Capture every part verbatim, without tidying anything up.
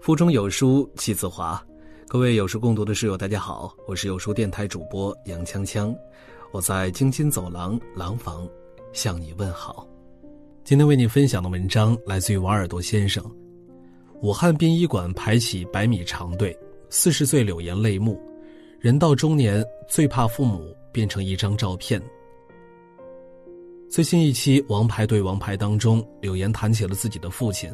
腹中有书气自华，各位有书共读的室友，大家好，我是有书电台主播杨锵锵，我在京津走廊廊坊向你问好。今天为你分享的文章来自于王耳朵先生。武汉殡仪馆排起百米长队，四十岁柳岩泪目，人到中年最怕父母变成一张照片。最新一期《王牌对王牌》当中，柳岩谈起了自己的父亲。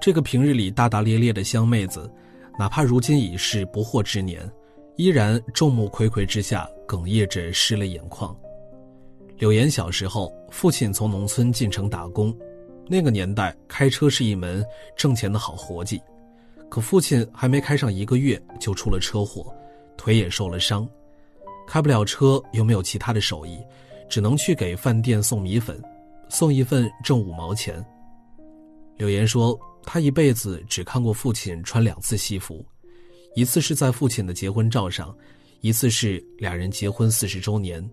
这个平日里大大咧咧的湘妹子，哪怕如今已是不惑之年，依然众目睽睽之下哽咽着湿了眼眶。柳岩小时候，父亲从农村进城打工，那个年代开车是一门挣钱的好活计，可父亲还没开上一个月就出了车祸，腿也受了伤，开不了车又没有其他的手艺，只能去给饭店送米粉，送一份挣五毛钱。柳岩说，他一辈子只看过父亲穿两次西服，一次是在父亲的结婚照上，一次是俩人结婚四十周年，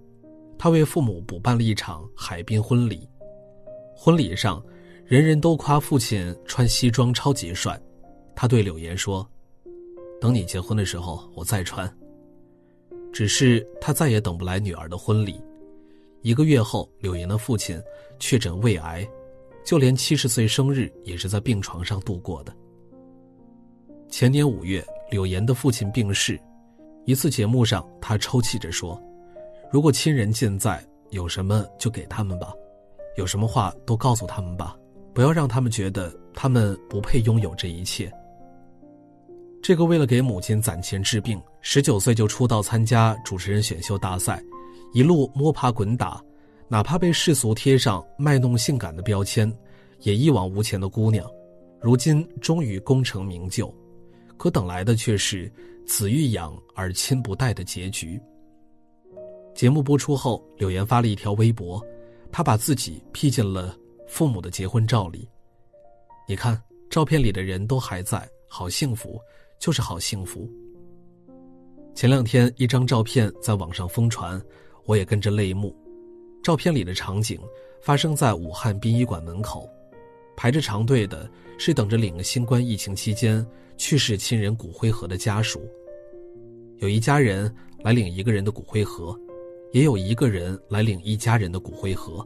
他为父母补办了一场海滨婚礼。婚礼上，人人都夸父亲穿西装超级帅，他对柳岩说，等你结婚的时候我再穿。只是他再也等不来女儿的婚礼。一个月后，柳岩的父亲确诊胃癌，就连七十岁生日也是在病床上度过的。前年五月，柳岩的父亲病逝，一次节目上他抽泣着说，如果亲人健在，有什么就给他们吧，有什么话都告诉他们吧，不要让他们觉得他们不配拥有这一切。这个为了给母亲攒钱治病，十九岁就出道参加主持人选秀大赛，一路摸爬滚打，哪怕被世俗贴上卖弄性感的标签，也一往无前的姑娘，如今终于功成名就，可等来的却是子欲养而亲不待的结局。节目播出后，柳岩发了一条微博，她把自己 P 进了父母的结婚照里。你看，照片里的人都还在，好幸福，就是好幸福。前两天一张照片在网上疯传，我也跟着泪目。照片里的场景发生在武汉殡仪馆门口，排着长队的是等着领新冠疫情期间去世亲人骨灰盒的家属。有一家人来领一个人的骨灰盒，也有一个人来领一家人的骨灰盒。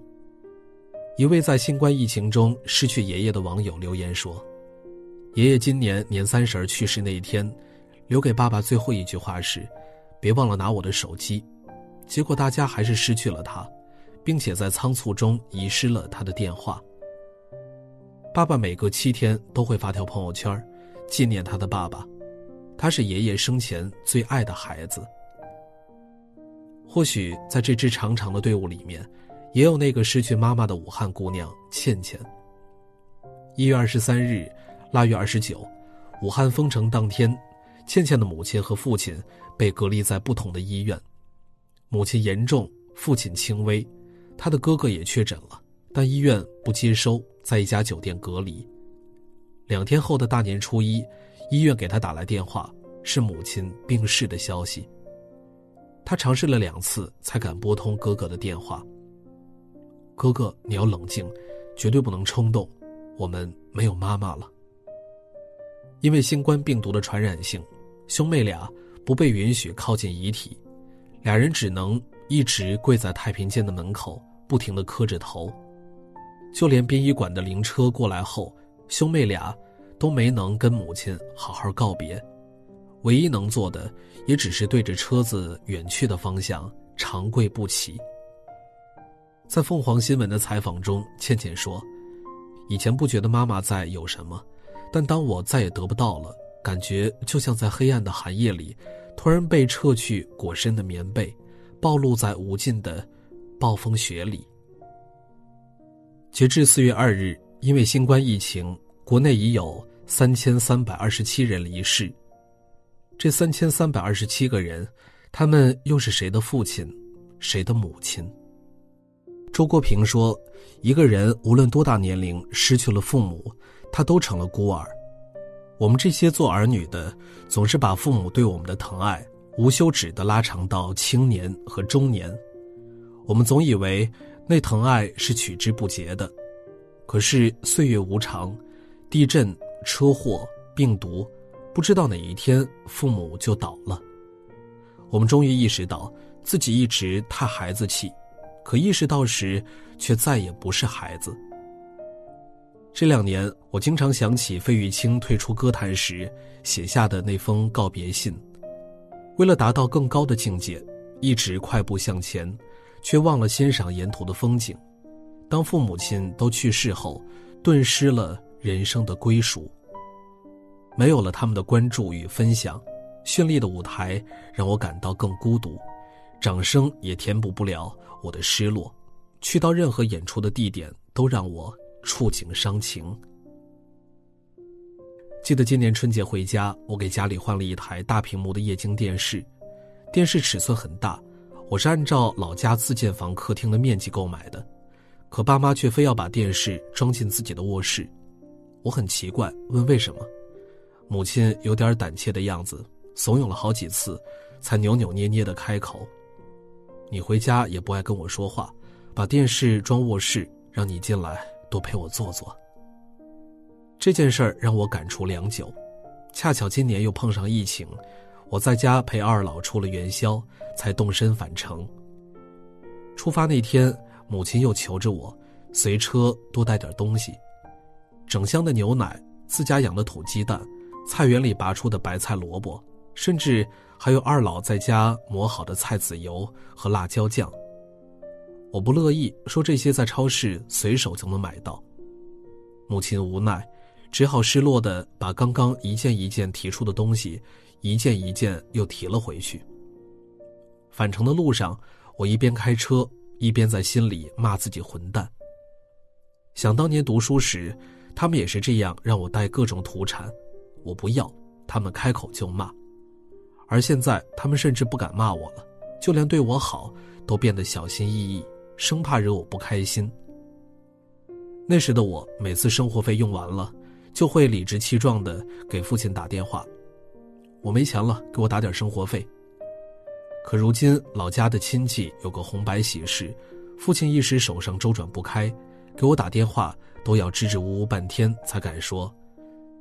一位在新冠疫情中失去爷爷的网友留言说，爷爷今年年三十去世那一天，留给爸爸最后一句话是，别忘了拿我的手机。结果大家还是失去了他，并且在仓促中遗失了他的电话。爸爸每隔七天都会发条朋友圈纪念他的爸爸，他是爷爷生前最爱的孩子。或许在这支长长的队伍里面，也有那个失去妈妈的武汉姑娘倩倩。一月二十三日，腊月二十九，武汉封城当天，倩倩的母亲和父亲被隔离在不同的医院，母亲严重，父亲轻微。他的哥哥也确诊了，但医院不接收，在一家酒店隔离。两天后的大年初一，医院给他打来电话，是母亲病逝的消息。他尝试了两次才敢拨通哥哥的电话。哥哥，你要冷静，绝对不能冲动，我们没有妈妈了。因为新冠病毒的传染性，兄妹俩不被允许靠近遗体，俩人只能一直跪在太平间的门口，不停地磕着头。就连殡仪馆的灵车过来后，兄妹俩都没能跟母亲好好告别，唯一能做的也只是对着车子远去的方向长跪不起。在凤凰新闻的采访中，倩倩说，以前不觉得妈妈在有什么，但当我再也得不到了，感觉就像在黑暗的寒夜里突然被撤去裹身的棉被，暴露在无尽的暴风雪里。截至四月二日，因为新冠疫情，国内已有三千三百二十七人离世。这三千三百二十七个人，他们又是谁的父亲，谁的母亲？周国平说，一个人无论多大年龄，失去了父母，他都成了孤儿。我们这些做儿女的，总是把父母对我们的疼爱无休止地拉长到青年和中年，我们总以为那疼爱是取之不竭的，可是岁月无常，地震、车祸、病毒，不知道哪一天父母就倒了。我们终于意识到自己一直踏孩子气，可意识到时却再也不是孩子。这两年我经常想起费玉清退出歌坛时写下的那封告别信，为了达到更高的境界，一直快步向前，却忘了欣赏沿途的风景。当父母亲都去世后，顿失了人生的归属，没有了他们的关注与分享，绚丽的舞台让我感到更孤独，掌声也填补不了我的失落。去到任何演出的地点都让我触景伤情。记得今年春节回家，我给家里换了一台大屏幕的液晶电视，电视尺寸很大，我是按照老家自建房客厅的面积购买的，可爸妈却非要把电视装进自己的卧室。我很奇怪，问为什么，母亲有点胆怯的样子，怂恿了好几次，才扭扭捏捏地开口：你回家也不爱跟我说话，把电视装卧室，让你进来多陪我坐坐。这件事儿让我感触良久，恰巧今年又碰上疫情，我在家陪二老出了元宵，才动身返程。出发那天，母亲又求着我随车多带点东西，整箱的牛奶，自家养的土鸡蛋，菜园里拔出的白菜萝卜，甚至还有二老在家磨好的菜籽油和辣椒酱。我不乐意，说这些在超市随手就能买到。母亲无奈，只好失落地把刚刚一件一件提出的东西一件一件又提了回去。返程的路上，我一边开车一边在心里骂自己混蛋。想当年读书时，他们也是这样让我带各种土产，我不要，他们开口就骂。而现在他们甚至不敢骂我了，就连对我好都变得小心翼翼，生怕惹我不开心。那时的我，每次生活费用完了，就会理直气壮地给父亲打电话：我没钱了，给我打点生活费。可如今老家的亲戚有个红白喜事，父亲一时手上周转不开，给我打电话都要支支吾吾半天才敢说：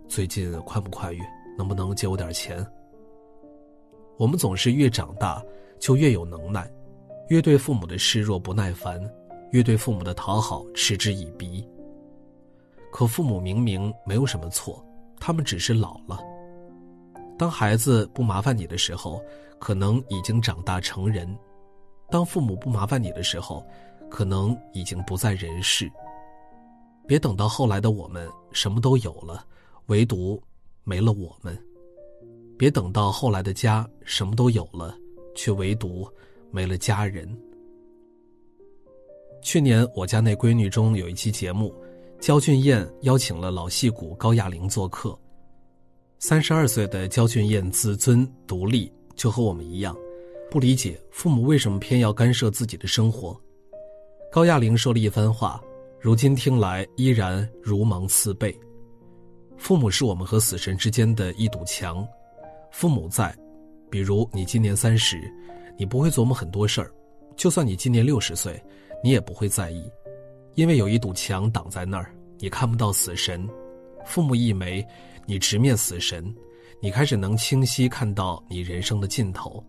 最近宽不宽裕，能不能借我点钱。我们总是越长大就越有能耐，越对父母的示弱不耐烦，越对父母的讨好嗤之以鼻。可父母明明没有什么错，他们只是老了。当孩子不麻烦你的时候，可能已经长大成人；当父母不麻烦你的时候，可能已经不在人世。别等到后来的我们什么都有了，唯独没了我们。别等到后来的家什么都有了，却唯独没了家人。去年我家那闺女中有一期节目，焦俊艳邀请了老戏骨高亚麟做客。三十二岁的焦俊艳自尊独立，就和我们一样，不理解父母为什么偏要干涉自己的生活。高亚麟说了一番话，如今听来依然如芒刺背。父母是我们和死神之间的一堵墙。父母在，比如你今年三十，你不会琢磨很多事儿，就算你今年六十岁，你也不会在意，因为有一堵墙挡在那儿，你看不到死神。父母一没，你直面死神，你开始能清晰看到你人生的尽头。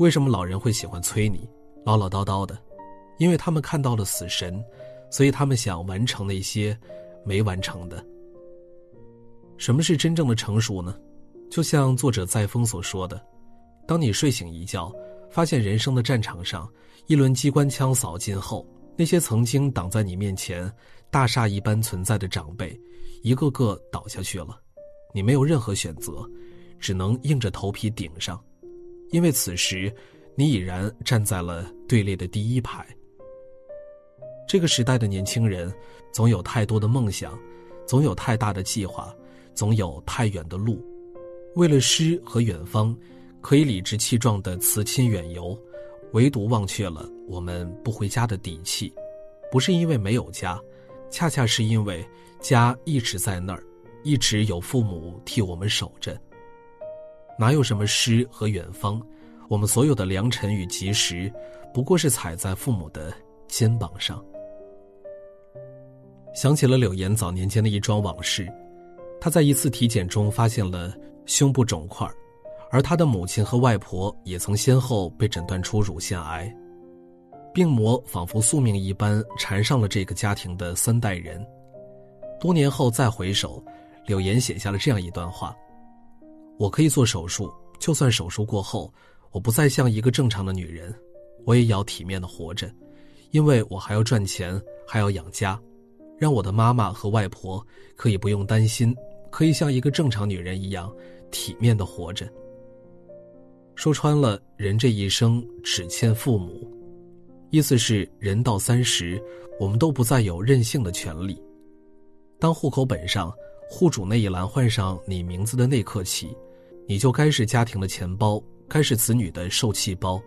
为什么老人会喜欢催你，唠唠叨叨的？因为他们看到了死神，所以他们想完成那些没完成的。什么是真正的成熟呢？就像作者载沣所说的，当你睡醒一觉，发现人生的战场上一轮机关枪扫尽后，那些曾经挡在你面前大厦一般存在的长辈，一个个倒下去了。你没有任何选择，只能硬着头皮顶上，因为此时你已然站在了队列的第一排。这个时代的年轻人总有太多的梦想，总有太大的计划，总有太远的路。为了诗和远方，可以理直气壮地辞亲远游，唯独忘却了我们不回家的底气。不是因为没有家，恰恰是因为家一直在那儿，一直有父母替我们守着。哪有什么诗和远方，我们所有的良辰与吉时，不过是踩在父母的肩膀上。想起了柳岩早年间的一桩往事，他在一次体检中发现了胸部肿块，而他的母亲和外婆也曾先后被诊断出乳腺癌。病魔仿佛宿命一般缠上了这个家庭的三代人。多年后再回首，柳岩写下了这样一段话：我可以做手术，就算手术过后我不再像一个正常的女人，我也要体面的活着，因为我还要赚钱，还要养家，让我的妈妈和外婆可以不用担心，可以像一个正常女人一样体面的活着。说穿了，人这一生只欠父母，意思是人到三十，我们都不再有任性的权利。当户口本上户主那一栏换上你名字的那刻起，你就该是家庭的钱包，该是子女的受气包，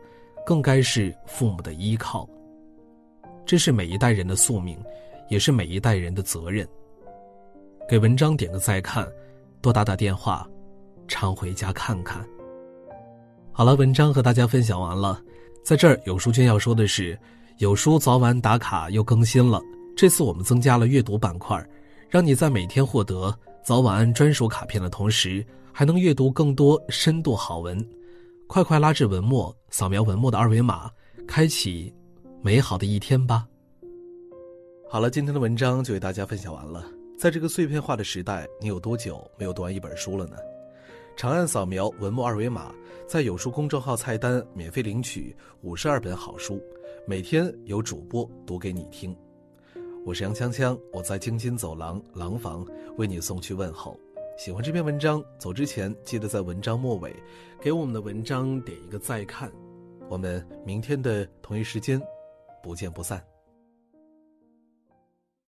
更该是父母的依靠。这是每一代人的宿命，也是每一代人的责任。给文章点个再看，多打打电话，常回家看看。好了，文章和大家分享完了。在这儿有书君要说的是，有书早晚打卡又更新了，这次我们增加了阅读板块，让你在每天获得早晚安专属卡片的同时，还能阅读更多深度好文。快快拉至文末，扫描文末的二维码，开启美好的一天吧。好了，今天的文章就为大家分享完了。在这个碎片化的时代，你有多久没有读完一本书了呢？长按扫描文末二维码，在有书公众号菜单免费领取五十二本好书，每天有主播读给你听。我是杨锵锵，我在京津走廊廊坊为你送去问候。喜欢这篇文章，走之前记得在文章末尾给我们的文章点一个再看。我们明天的同一时间不见不散。